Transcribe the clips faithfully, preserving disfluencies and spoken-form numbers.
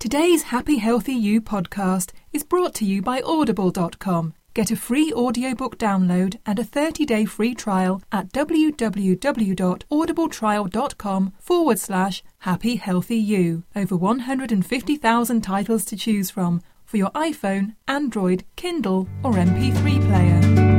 Today's Happy Healthy You podcast is brought to you by Audible dot com. Get a free audiobook download and a thirty-day free trial at www.audibletrial.com forward slash happy healthy you. Over one hundred fifty thousand titles to choose from for your iPhone, Android, Kindle or M P three player.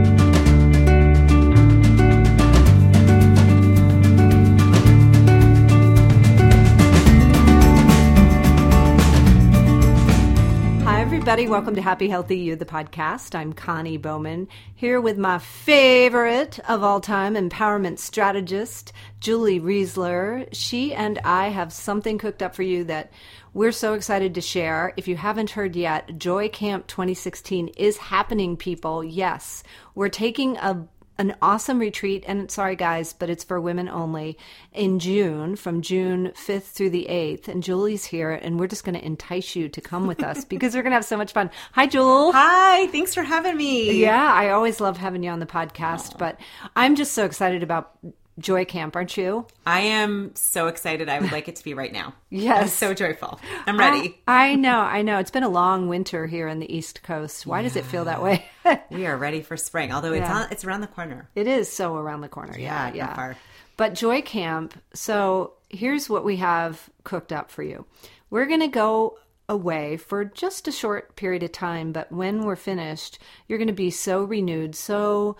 Everybody, welcome to Happy Healthy You, the podcast. I'm Connie Bowman, here with my favorite of all time empowerment strategist, Julie Riesler. She and I have something cooked up for you that we're so excited to share. If you haven't heard yet, Joy Camp twenty sixteen is happening, people. Yes, we're taking a an awesome retreat, and sorry guys, but it's for women only, in June, from June fifth through the eighth, and Julie's here, and we're just going to entice you to come with us, because we're going to have so much fun. Hi, Jule. Hi, thanks for having me. Yeah, I always love having you on the podcast, Aww. But I'm just so excited about Joy Camp, aren't you? I am so excited. I would like it to be right now. Yes. I'm so joyful. I'm ready. I, I know. I know. It's been a long winter here on the East Coast. Why yeah. does it feel that way? We are ready for spring, although yeah. it's on, it's around the corner. It is so around the corner. Yeah. Yeah. yeah. Not far. But Joy Camp. So here's what we have cooked up for you. We're going to go away for just a short period of time, but when we're finished, you're going to be so renewed, so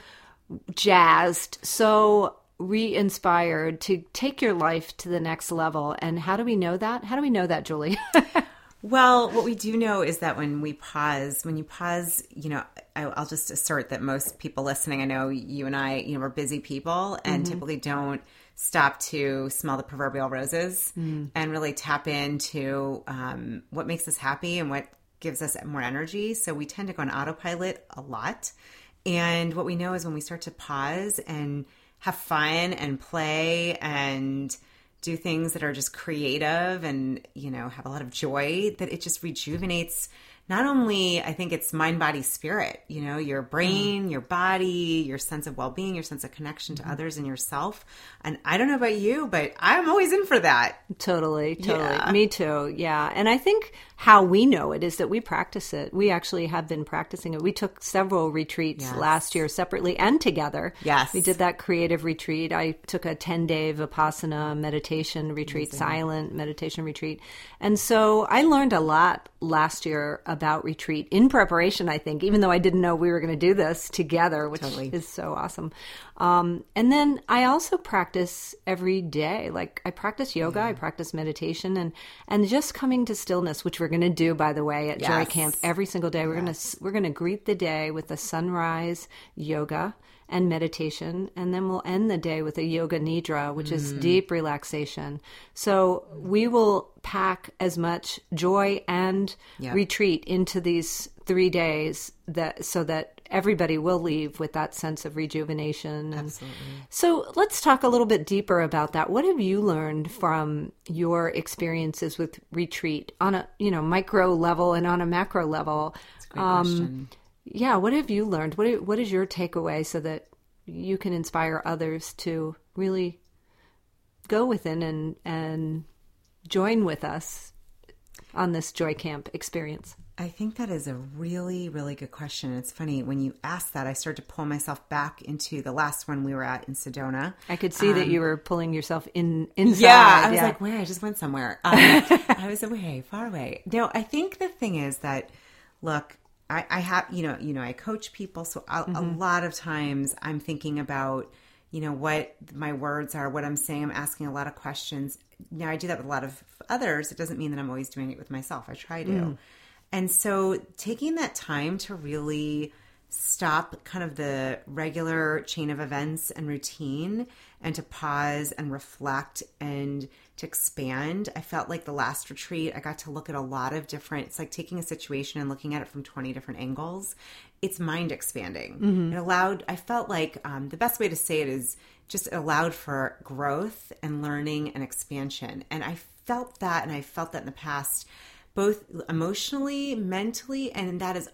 jazzed, so re-inspired to take your life to the next level. And how do we know that? How do we know that, Julie? Well, what we do know is that when we pause, when you pause, you know, I, I'll just assert that most people listening, I know you and I, you know, we're busy people and mm-hmm. typically don't stop to smell the proverbial roses mm. and really tap into um, what makes us happy and what gives us more energy. So we tend to go on autopilot a lot. And what we know is when we start to pause and have fun and play and do things that are just creative and, you know, have a lot of joy, that it just rejuvenates not only, I think it's mind, body, spirit, you know, your brain, mm. your body, your sense of well-being, your sense of connection to mm. others and yourself. And I don't know about you, but I'm always in for that. Totally, totally. Yeah. Me too, yeah. And I think how we know it is that we practice it. We actually have been practicing it. We took several retreats yes. last year separately and together. Yes. We did that creative retreat. I took a ten-day Vipassana meditation retreat, Amazing. silent meditation retreat. And so I learned a lot last year about about retreat in preparation, I think, even though I didn't know we were going to do this together, which totally. is so awesome. Um, and then I also practice every day. Like I practice yoga, yeah. I practice meditation, and, and just coming to stillness, which we're going to do, by the way, at yes. Joy Camp every single day. We're yes. going to, we're going to greet the day with a sunrise yoga and meditation, and then we'll end the day with a yoga nidra, which mm. is deep relaxation. So we will pack as much joy and yep. retreat into these three days that so that everybody will leave with that sense of rejuvenation. And Absolutely. So let's talk a little bit deeper about that. What have you learned from your experiences with retreat on a, you know, micro level and on a macro level? That's a great um, question. Yeah, what have you learned? What What is your takeaway so that you can inspire others to really go within and and join with us on this Joy Camp experience? I think that is a really, really good question. It's funny. When you asked that, I started to pull myself back into the last one we were at in Sedona. I could see um, that you were pulling yourself in inside. Yeah, I was yeah. like, where? I just went somewhere. Um, I was away, far away. No, I think the thing is that, look, I, I have, you know, you know, I coach people. So I'll, mm-hmm. a lot of times I'm thinking about, you know, what my words are, what I'm saying. I'm asking a lot of questions. Now I do that with a lot of others. It doesn't mean that I'm always doing it with myself. I try to. Mm. And so taking that time to really stop kind of the regular chain of events and routine and to pause and reflect and to expand. I felt like the last retreat, I got to look at a lot of different, it's like taking a situation and looking at it from twenty different angles. It's mind expanding. Mm-hmm. It allowed, I felt like um, the best way to say it is just it allowed for growth and learning and expansion. And I felt that, and I felt that in the past, both emotionally, mentally, and that is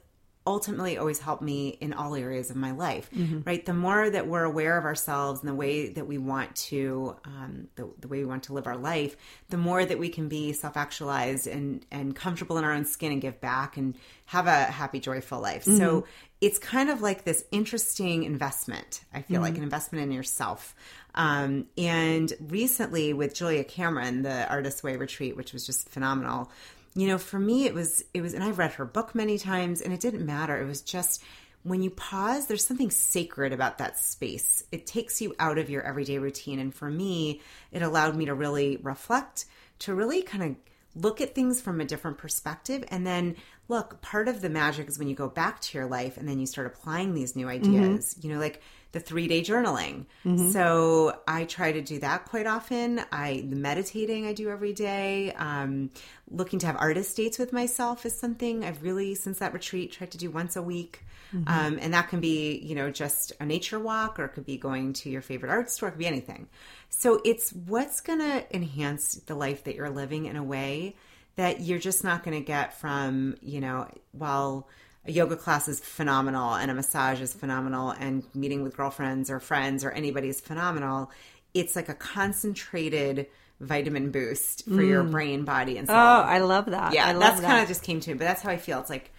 ultimately always helped me in all areas of my life, mm-hmm. right? The more that we're aware of ourselves and the way that we want to, um, the, the way we want to live our life, the more that we can be self-actualized and, and comfortable in our own skin and give back and have a happy, joyful life. Mm-hmm. So it's kind of like this interesting investment. I feel mm-hmm. like an investment in yourself. Um, and recently with Julia Cameron, the Artist's Way retreat, which was just phenomenal, you know, for me, it was, it was, and I've read her book many times and it didn't matter. It was just when you pause, there's something sacred about that space. It takes you out of your everyday routine. And for me, it allowed me to really reflect, to really kind of look at things from a different perspective. And then look, part of the magic is when you go back to your life and then you start applying these new ideas, mm-hmm. you know, like the three day journaling. Mm-hmm. So I try to do that quite often. I, the meditating I do every day, um, looking to have artist dates with myself is something I've really, since that retreat, tried to do once a week. Mm-hmm. Um, and that can be, you know, just a nature walk, or it could be going to your favorite art store, it could be anything. So it's what's going to enhance the life that you're living in a way that you're just not going to get from, you know, while a yoga class is phenomenal and a massage is phenomenal and meeting with girlfriends or friends or anybody is phenomenal. It's like a concentrated vitamin boost for mm. your brain, body, and soul. Oh, I love that. Yeah, I love that's that. Kind of just came to me, but that's how I feel. It's like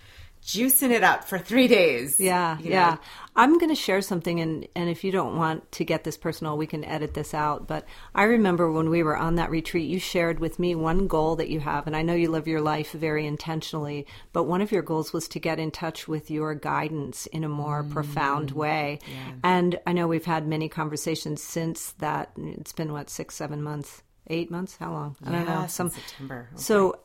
juicing it up for three days. Yeah, you know? Yeah. I'm going to share something, and, and if you don't want to get this personal, we can edit this out. But I remember when we were on that retreat, you shared with me one goal that you have, and I know you live your life very intentionally, but one of your goals was to get in touch with your guidance in a more mm. profound way. Yeah. And I know we've had many conversations since that. It's been, what, six, seven months, eight months? How long? I yeah, don't know. Some September. Okay. So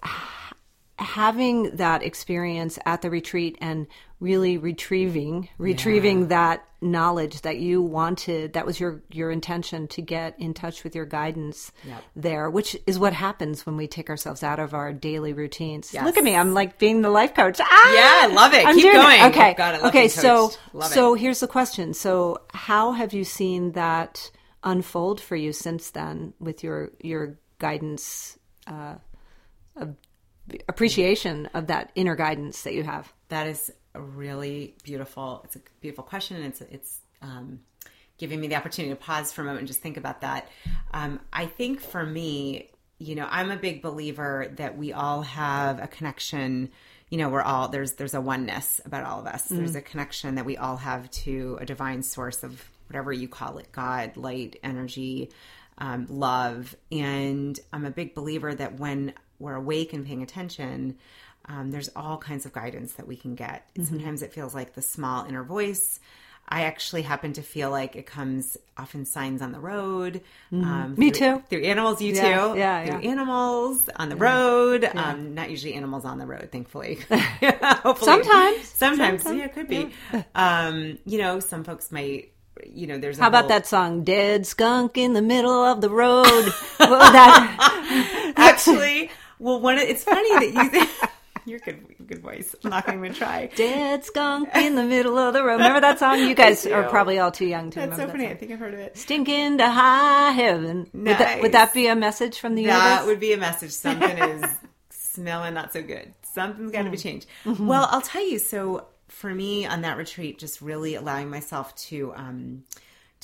having that experience at the retreat and really retrieving, retrieving yeah. that knowledge that you wanted, that was your, your intention to get in touch with your guidance yep. there, which is what happens when we take ourselves out of our daily routines. Yes. Look at me. I'm like being the life coach. Ah, yeah, I love it. I'm Keep going. It. Okay. Got it. Okay. So, love so it. Here's the question. So how have you seen that unfold for you since then with your, your guidance, uh, of appreciation of that inner guidance that you have? That is a really beautiful, it's a beautiful question. And it's, it's, um, giving me the opportunity to pause for a moment and just think about that. Um, I think for me, you know, I'm a big believer that we all have a connection. You know, we're all, there's, there's a oneness about all of us. Mm-hmm. There's a connection that we all have to a divine source of whatever you call it, God, light, energy, um, love. And I'm a big believer that when we're awake and paying attention, um, there's all kinds of guidance that we can get. Mm-hmm. Sometimes it feels like the small inner voice. I actually happen to feel like it comes often signs on the road. Mm-hmm. Um, Me through, too. Through animals, you yeah, too. Yeah, through yeah. animals, on the yeah. road. Yeah. Um, not usually animals on the road, thankfully. Hopefully. Sometimes. Sometimes. Sometimes. Yeah, it could be. Yeah. Um, you know, some folks might, you know, there's a How about whole... that song, Dead Skunk in the Middle of the Road? Well, that actually... Well, one of, it's funny that you think you're good, good voice. I'm not going to try. Dead skunk in the middle of the road. Remember that song? You guys are probably all too young to That's remember so that funny. Song. I think I've heard of it. Stinking to high heaven. Nice. Would, that, would that be a message from the universe? That would be a message. Something is smelling not so good. Something's got to mm. be changed. Mm-hmm. Well, I'll tell you. So for me on that retreat, just really allowing myself to... Um,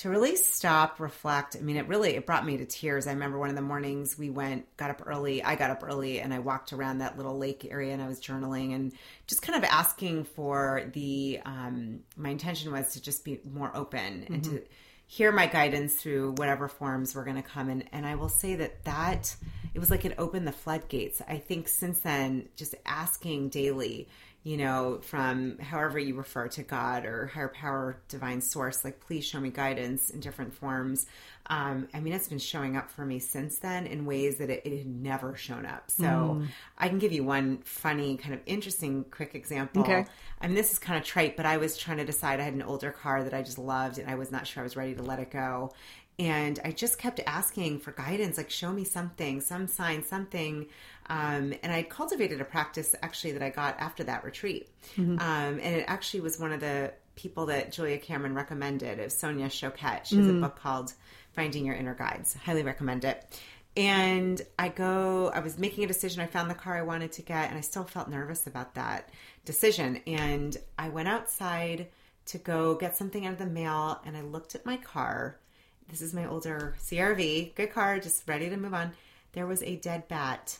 to really stop, reflect. I mean, it really, it brought me to tears. I remember one of the mornings we went, got up early. I got up early and I walked around that little lake area and I was journaling and just kind of asking for the, um, my intention was to just be more open mm-hmm. and to hear my guidance through whatever forms were going to come. And, and I will say that that, it was like it opened the floodgates. I think since then, just asking daily, you know, from however you refer to God or higher power, divine source, like, please show me guidance in different forms. Um, I mean, it's been showing up for me since then in ways that it, it had never shown up. So mm. I can give you one funny, kind of interesting, quick example. Okay. I mean, this is kind of trite, but I was trying to decide. I had an older car that I just loved and I was not sure I was ready to let it go. And I just kept asking for guidance, like, show me something, some sign, something. Um, and I cultivated a practice actually that I got after that retreat. Mm-hmm. Um, and it actually was one of the people that Julia Cameron recommended. It was Sonia Choquette. She has mm. a book called Finding Your Inner Guides. Highly recommend it. And I go, I was making a decision. I found the car I wanted to get, and I still felt nervous about that decision. And I went outside to go get something out of the mail, and I looked at my car. This is my older C R V, good car, just ready to move on. There was a dead bat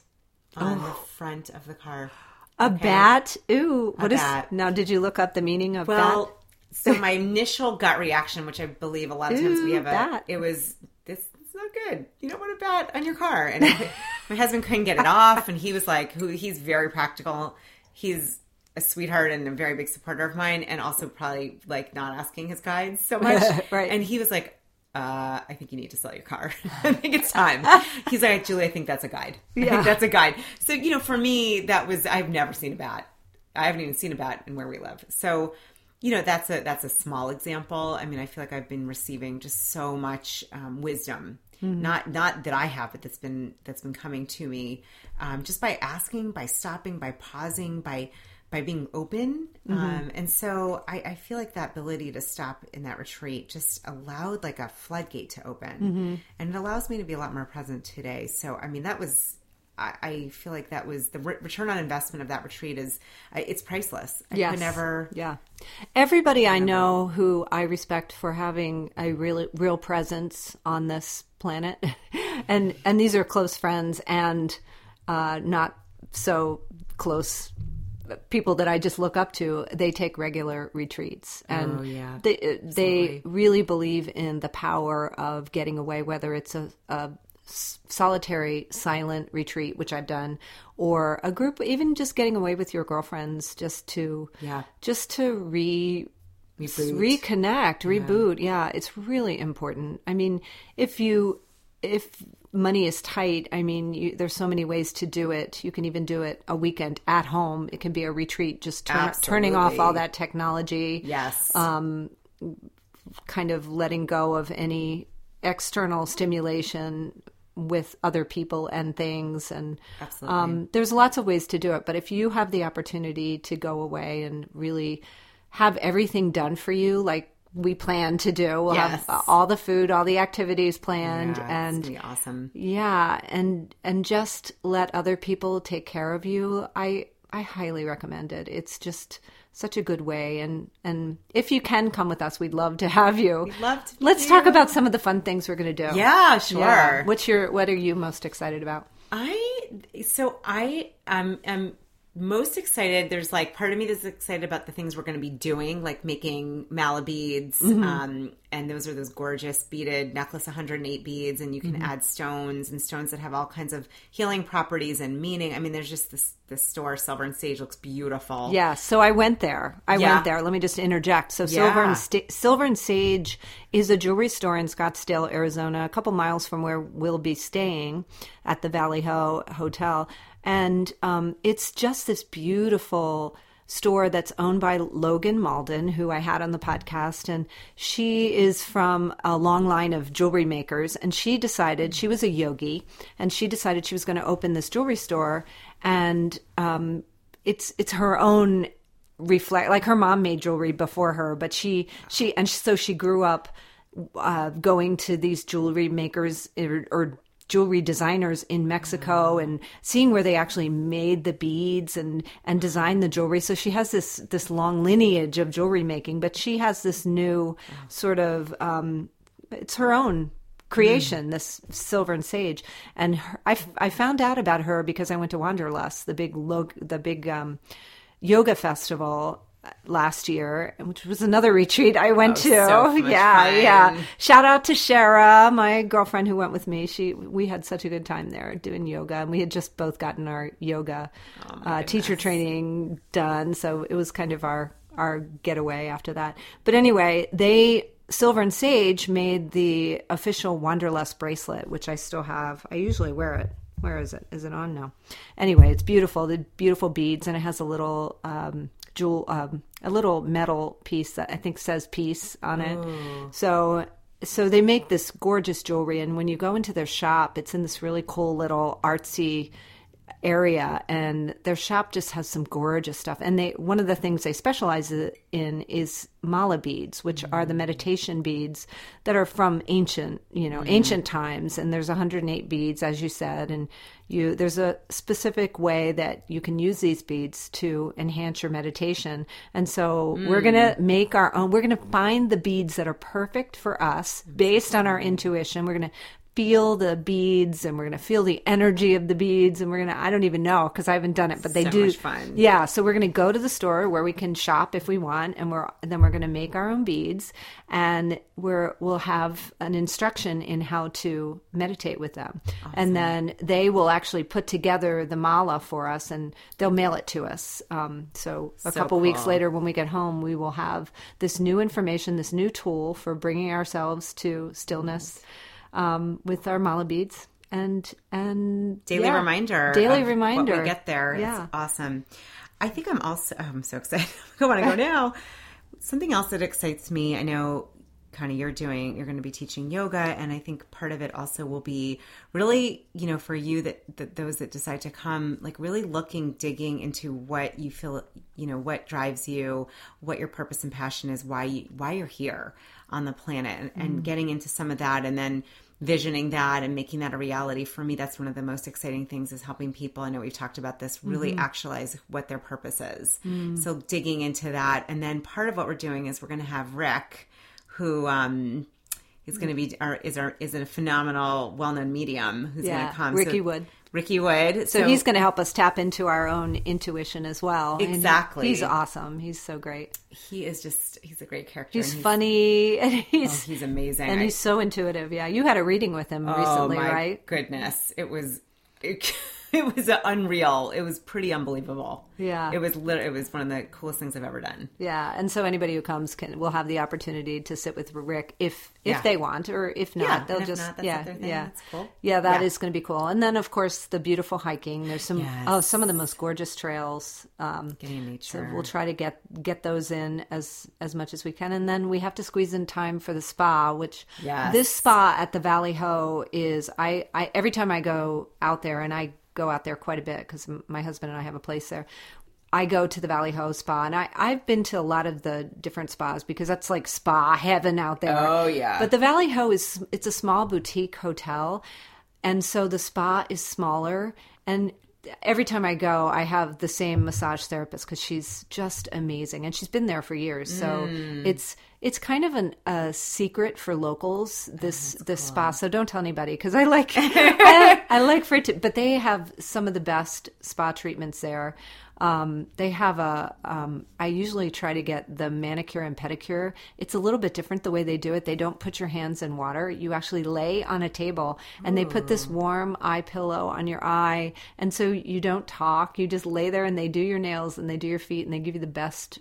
on oh. the front of the car. A okay. bat? Ooh. What a is bat. Now, did you look up the meaning of well, bat? Well, so my initial gut reaction, which I believe a lot of times Ooh, we have a, bat. It was, this is not good. You don't want a bat on your car. And I, my husband couldn't get it off. And he was like, who he's very practical. He's a sweetheart and a very big supporter of mine. And also probably like not asking his guides so much. Right. And he was like, Uh, I think you need to sell your car. I think it's time. He's like, Julie, I think that's a guide. I yeah. think that's a guide. So, you know, for me, that was, I've never seen a bat. I haven't even seen a bat in where we live. So, you know, that's a, that's a small example. I mean, I feel like I've been receiving just so much um, wisdom, mm-hmm. not, not that I have, but that's been, that's been coming to me um, just by asking, by stopping, by pausing, by, by being open. Mm-hmm. Um, and so I, I feel like that ability to stop in that retreat just allowed like a floodgate to open, mm-hmm. and it allows me to be a lot more present today. So, I mean, that was, I, I feel like that was the re- return on investment of that retreat is uh, it's priceless. I yes. could never. Yeah. Everybody I, I know who I respect for having a really real presence on this planet and, and these are close friends and uh, not so close people that I just look up to, they take regular retreats and oh, yeah. they Absolutely. they really believe in the power of getting away, whether it's a, a solitary silent retreat, which I've done, or a group, even just getting away with your girlfriends just to, yeah. just to re reboot. reconnect, reboot. Yeah. yeah. It's really important. I mean, if you, if money is tight, I mean, you, there's so many ways to do it. You can even do it a weekend at home. It can be a retreat, just turn, turning off all that technology. Yes. Um, kind of letting go of any external stimulation with other people and things. And Absolutely. Um, there's lots of ways to do it. But if you have the opportunity to go away and really have everything done for you, like we plan to do. We'll yes. have all the food, all the activities planned. Yeah, and be awesome. Yeah. And, and just let other people take care of you. I, I highly recommend it. It's just such a good way. And, and if you can come with us, we'd love to have you. We'd love to. Let's talk you. about some of the fun things we're going to do. Yeah, sure. Yeah. What's your, what are you most excited about? I, so I, um, am most excited. There's like part of me that's excited about the things we're going to be doing, like making mala beads. Mm-hmm. Um, and those are those gorgeous beaded necklace, one hundred eight beads. And you can mm-hmm. add stones and stones that have all kinds of healing properties and meaning. I mean, there's just this, this store, Silver and Sage, looks beautiful. Yeah. So I went there. I yeah. went there. Let me just interject. So yeah. Silver and Sta- Silver and Sage is a jewelry store in Scottsdale, Arizona, a couple miles from where we'll be staying at the Valley Ho Hotel. And um, it's just this beautiful store that's owned by Logan Malden, who I had on the podcast. And she is from a long line of jewelry makers. And she decided, she was a yogi, and she decided she was going to open this jewelry store. And um, it's it's her own reflect. Like her mom made jewelry before her, but she, she and so she grew up uh, going to these jewelry makers or, or jewelry designers in Mexico and seeing where they actually made the beads and, and designed the jewelry. So she has this, this long lineage of jewelry making, but she has this new sort of, um, it's her own creation, mm. this Silver and Sage. And her, I, I found out about her because I went to Wanderlust, the big, lo- the big um, yoga festival last year, which was another retreat I went to. So yeah, fun. yeah. Shout out to Shara, my girlfriend who went with me. She, we had such a good time there doing yoga, and we had just both gotten our yoga oh uh, teacher training done, so it was kind of our our getaway after that. But anyway, they Silver and Sage made the official Wanderlust bracelet, which I still have. I usually wear it. Where is it? Is it on now? Anyway, it's beautiful. The beautiful beads, and it has a little um, jewel, um, a little metal piece that I think says "peace" on it. Ooh. So, so they make this gorgeous jewelry, and when you go into their shop, it's in this really cool little artsy area, and their shop just has some gorgeous stuff. And they one of the things they specialize in is mala beads, which mm-hmm. are the meditation beads that are from ancient, you know, mm-hmm. ancient times. And there's one hundred eight beads, as you said, and you there's a specific way that you can use these beads to enhance your meditation. And so mm-hmm. we're going to make our own, we're going to find the beads that are perfect for us based on our intuition. We're going to feel the beads, and we're going to feel the energy of the beads, and we're going to, I don't even know because I haven't done it, but they so do. Much fun. Yeah. So we're going to go to the store where we can shop if we want, and we're, then we're going to make our own beads, and we're, we'll have an instruction in how to meditate with them. Awesome. And then they will actually put together the mala for us, and they'll mail it to us. Um, so a so couple cool. weeks later when we get home, we will have this new information, this new tool for bringing ourselves to stillness. Nice. Um, with our mala beads and and daily yeah. reminder, daily reminder. When we get there, yeah. it's awesome. I think I'm also oh, I'm so excited. I want to go now. Something else that excites me. I know, Connie, you're doing. You're going to be teaching yoga, and I think part of it also will be really, you know, for you that, that those that decide to come, like really looking, digging into what you feel, you know, what drives you, what your purpose and passion is, why you, why you're here on the planet, and, mm. and getting into some of that, and then visioning that and making that a reality. For me, that's one of the most exciting things, is helping people. I know we've talked about this, really mm-hmm. actualize what their purpose is. Mm. So digging into that. And then part of what we're doing is we're going to have Rick, who um, is going to be our, is our, is a phenomenal, well-known medium who's yeah. going to come. Ricky so, Wood. Ricky Wood. So, so he's going to help us tap into our own intuition as well. Exactly. And he's awesome. He's so great. He is just, he's a great character. He's, and he's funny. And he's, oh, he's amazing. And I, he's so intuitive. Yeah. You had a reading with him oh, recently, my right? goodness. It was, it, it was unreal. It was pretty unbelievable. Yeah. It was literally, it was one of the coolest things I've ever done. Yeah. And so anybody who comes can, will have the opportunity to sit with Rick if, if yeah. they want, or if not, yeah. they'll if just, not, that's yeah, yeah, that's cool. yeah, that yeah. is going to be cool. And then of course the beautiful hiking, there's some, yes. oh, some of the most gorgeous trails. Um, Getting in nature. So we'll try to get, get those in as, as much as we can. And then we have to squeeze in time for the spa, which yes. this spa at the Valley Ho is, I, I, every time I go out there, and I go out there quite a bit because my husband and I have a place there. I go to the Valley Ho Spa, and I, I've been to a lot of the different spas because that's like spa heaven out there. Oh, yeah. But the Valley Ho is, it's a small boutique hotel, and so the spa is smaller, and every time I go, I have the same massage therapist because she's just amazing, and she's been there for years. So mm. it's it's kind of an, a secret for locals. This oh, this cool. spa, so don't tell anybody because I like I, I like for it to. But they have some of the best spa treatments there. Um, they have a. Um, I usually try to get the manicure and pedicure. It's a little bit different the way they do it. They don't put your hands in water. You actually lay on a table, and Ooh. They put this warm eye pillow on your eye, and so you don't talk. You just lay there, and they do your nails, and they do your feet, and they give you the best,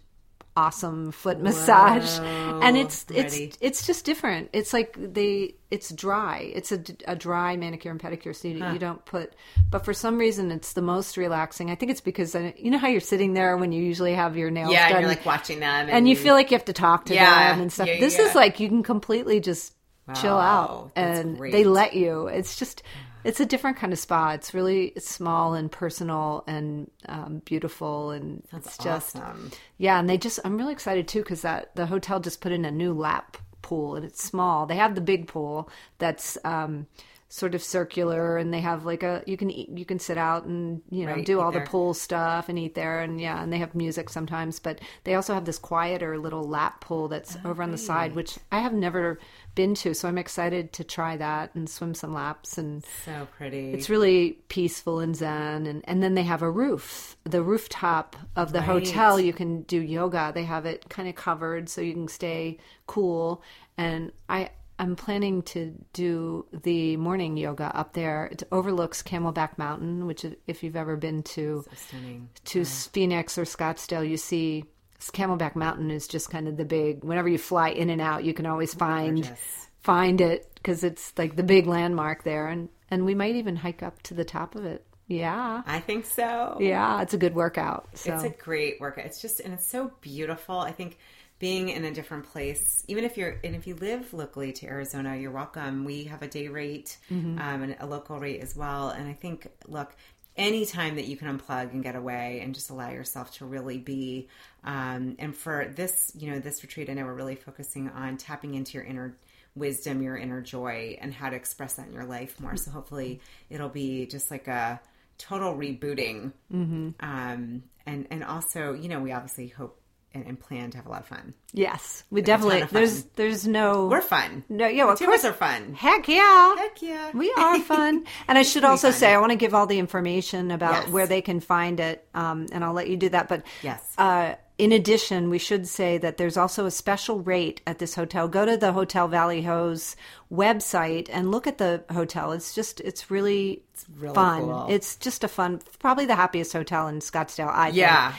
awesome foot massage. Whoa. And it's Ready. it's it's just different. It's like they. It's dry. It's a, a dry manicure and pedicure, so you, huh. you don't put... But for some reason, it's the most relaxing. I think it's because, I, you know how you're sitting there when you usually have your nails yeah, done? Yeah, and you're like watching them. And, and you, you feel like you have to talk to yeah, them and stuff. Yeah, this yeah. is like you can completely just wow, chill out. And great. They let you. It's just... It's a different kind of spa. It's really small and personal and um, beautiful, and That's it's just... Awesome. Yeah, and they just... I'm really excited, too, because that the hotel just put in a new lap pool, and it's small. They have the big pool that's um sort of circular, and they have like a you can eat, you can sit out and you know right, do all there. The pool stuff and eat there, and yeah and they have music sometimes, but they also have this quieter little lap pool that's oh, over on the right. side, which I have never been to, so I'm excited to try that and swim some laps. And so pretty. It's really peaceful and zen, and and then they have a roof the rooftop of the right. hotel. You can do yoga. They have it kind of covered so you can stay cool, and I I'm planning to do the morning yoga up there. It overlooks Camelback Mountain, which is, if you've ever been to so to yeah. Phoenix or Scottsdale, you see Camelback Mountain is just kind of the big, whenever you fly in and out, you can always find Gorgeous. find it because it's like the big landmark there. And, and we might even hike up to the top of it. Yeah. I think so. Yeah. It's a good workout. So. It's a great workout. It's just, and it's so beautiful. I think being in a different place, even if you're, and if you live locally to Arizona, you're welcome. We have a day rate mm-hmm. um, and a local rate as well. And I think, look, any time that you can unplug and get away and just allow yourself to really be. Um, and for this, you know, this retreat, I know we're really focusing on tapping into your inner wisdom, your inner joy, and how to express that in your life more. So hopefully it'll be just like a total rebooting. Mm-hmm. Um, and, and also, you know, we obviously hope and, and plan to have a lot of fun. Yes, we it's definitely, fun. there's, there's no, we're fun. No, yeah, well, of course are fun. Heck yeah. Heck yeah. We are fun. And I should also say, I want to give all the information about yes. where they can find it. Um, and I'll let you do that. But yes, uh, in addition, we should say that there's also a special rate at this hotel. Go to the Hotel Valley Ho's website and look at the hotel. It's just, it's really, it's really fun. Cool. It's just a fun, probably the happiest hotel in Scottsdale, I yeah, think. Yeah,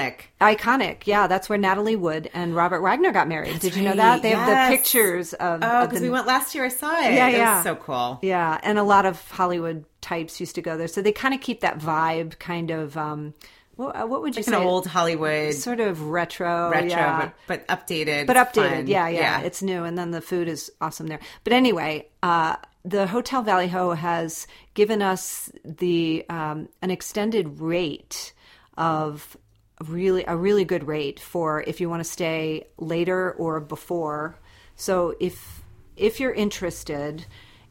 and iconic. But iconic, yeah. That's where Natalie Wood and Robert Wagner got married. That's Did you right. know that? They yes. have the pictures of Oh, because we went last year. I saw it. Yeah, yeah. It was so cool. Yeah, and a lot of Hollywood types used to go there. So they kind of keep that vibe kind of... Um, What, what would you like say? An old Hollywood. Sort of retro. Retro, yeah. but, but updated. But updated, yeah, yeah, yeah. It's new. And then the food is awesome there. But anyway, uh, the Hotel Valley Ho has given us the um, an extended rate of really a really good rate for if you want to stay later or before. So if if you're interested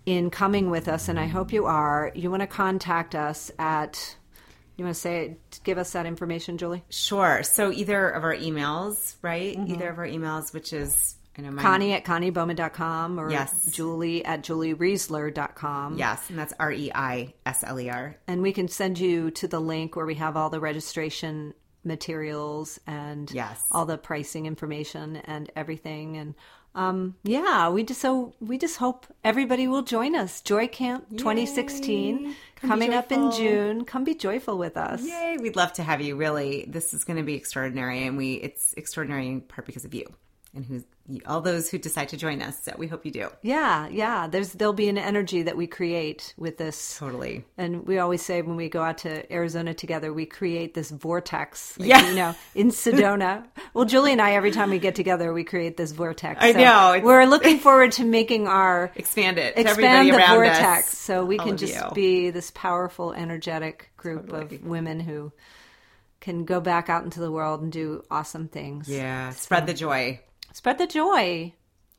in coming with us, and I hope you are, you want to contact us at... You want to say, give us that information, Julie? Sure. So either of our emails, right? Mm-hmm. Either of our emails, which is, I know, my Connie at Connie Bowman dot com or yes. Julie at Julie Riesler dot com. Yes. And that's R E I S L E R. And we can send you to the link where we have all the registration materials and yes. all the pricing information and everything. And um, yeah, we just, so we just hope everybody will join us. Joy Camp twenty sixteen. Come coming up in June. Come be joyful with us. Yay. We'd love to have you. Really, this is going to be extraordinary. And we, it's extraordinary in part because of you and who's all those who decide to join us. So we hope you do. Yeah. Yeah. There's, there'll be an energy that we create with this. Totally. And we always say when we go out to Arizona together, we create this vortex, like, yeah. you know, in Sedona. Well, Julie and I, every time we get together, we create this vortex. I so know. It's, we're looking forward to making our expand it, expand to everybody the around vortex us, so we can just you. be this powerful, energetic group totally. of women who can go back out into the world and do awesome things. Yeah. So. Spread the joy. Spread the joy. I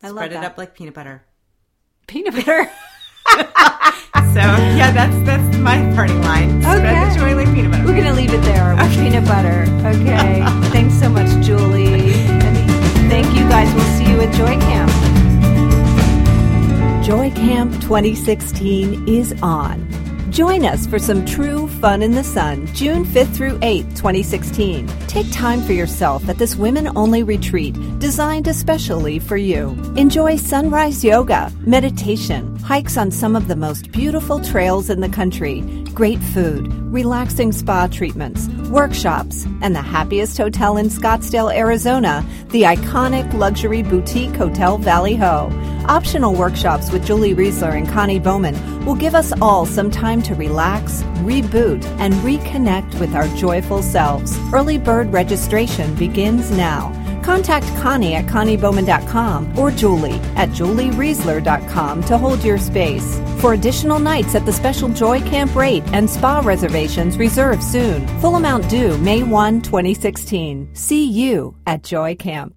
Spread love that. Spread it up like peanut butter. Peanut butter. So, yeah, that's that's my parting line. Spread okay. the joy like peanut butter. We're going to leave it there with okay. peanut butter. Okay. Thanks so much, Julie. And thank you, guys. We'll see you at Joy Camp. Joy Camp twenty sixteen is on. Join us for some true fun in the sun, June fifth through eighth, twenty sixteen. Take time for yourself at this women-only retreat designed especially for you. Enjoy sunrise yoga, meditation, hikes on some of the most beautiful trails in the country, great food, relaxing spa treatments, workshops, and the happiest hotel in Scottsdale, Arizona, the iconic luxury boutique Hotel Valley Ho. Optional workshops with Julie Riesler and Connie Bowman will give us all some time to relax, reboot, and reconnect with our joyful selves. Early bird registration begins now. Contact Connie at Connie Bowman dot com or Julie at Julie Riesler dot com to hold your space. For additional nights at the special Joy Camp rate and spa reservations, reserve soon. Full amount due May first, twenty sixteen. See you at Joy Camp.